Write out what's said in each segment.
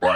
The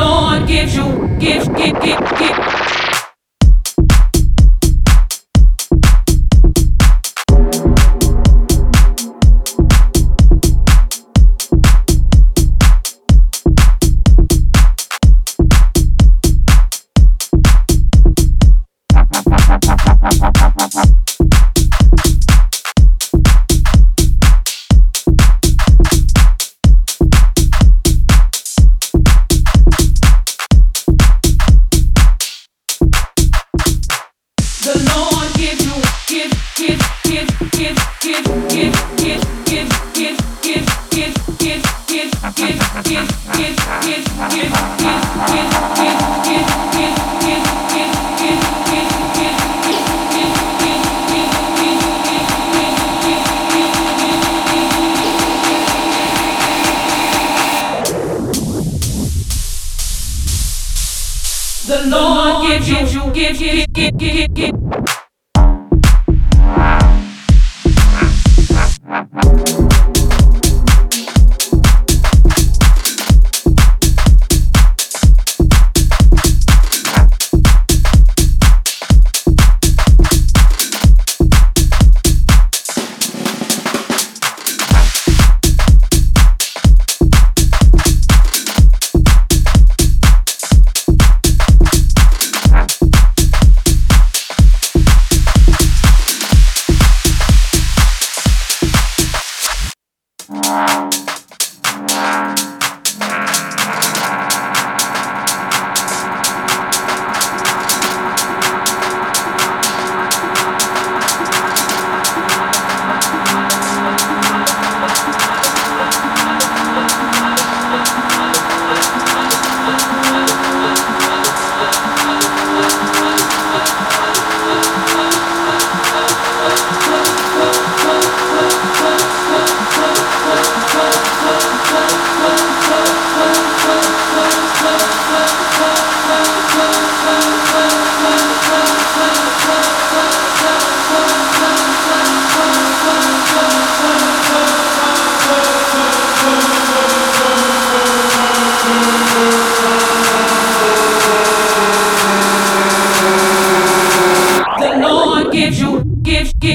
Lord gives you. give.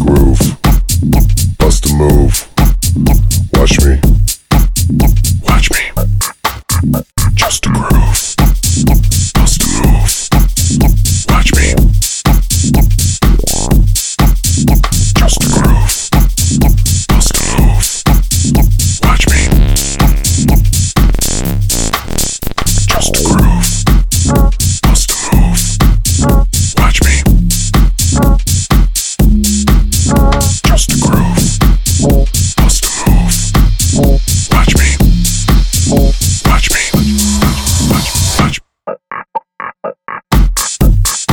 groove, bust a move, watch me. Watch me. Just a groove, bust a move, watch me. Just a groove, bust a move, watch me. Just a groove, bust a move, watch me. Just a groove, bust a move, watch me. Watch me. Just a groove, bust a move, watch me. Just a groove,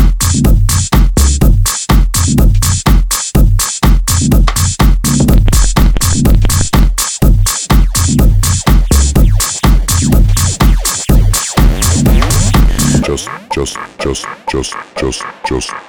bust a move, watch me. Watch me. Just a groove, bust a move, watch me. Just a groove, bust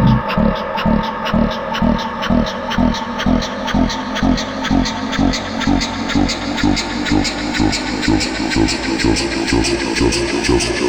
move, watch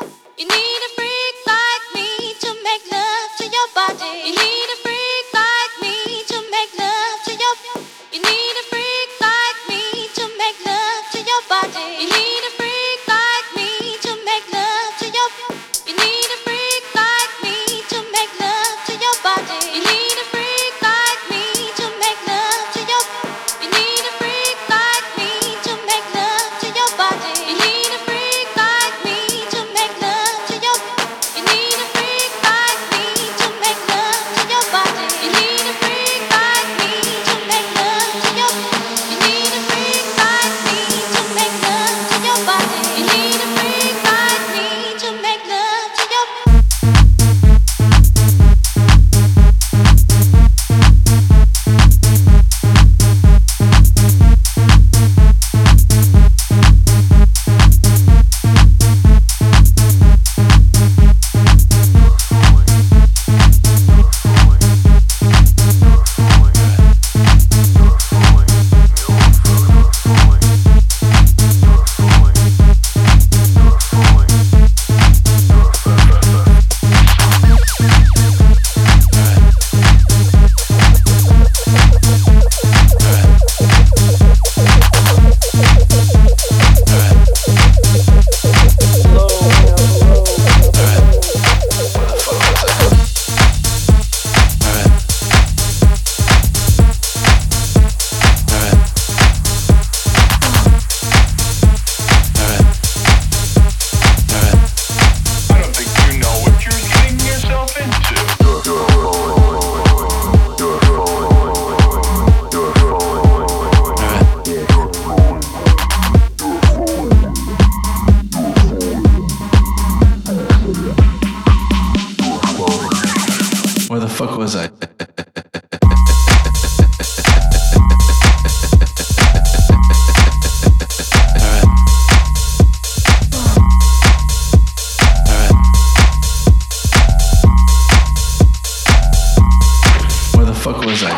you. You need a freak like me to make love to your body. You need a freak like me to make love to your. You need a freak like me to make love to your body. You need a freak like me to make love to your. You need a freak like me to make love to your body. You need a freak like me to make love to your. You need a freak like me to make love to your body. You need a freak like me to make love to your. You need a freak like me to make love to your body. You need a freak like me to make love to your. You need a freak like me to make love to your body. You need a freak like me to make love to your. Where the fuck was I? Where the fuck was I?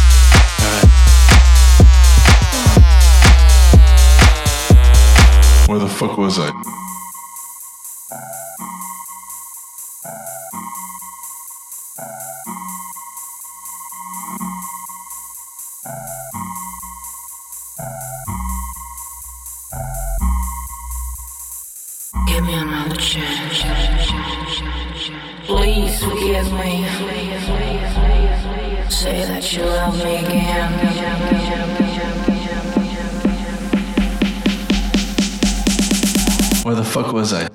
Where the fuck was I? Give me another chance. Please forgive me. Say that you love me again. Where the fuck was I?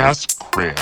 ass crack.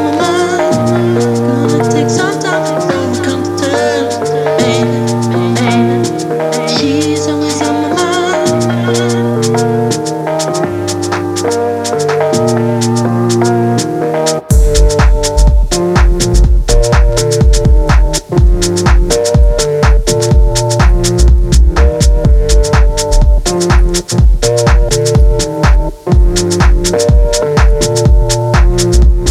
Ass crack.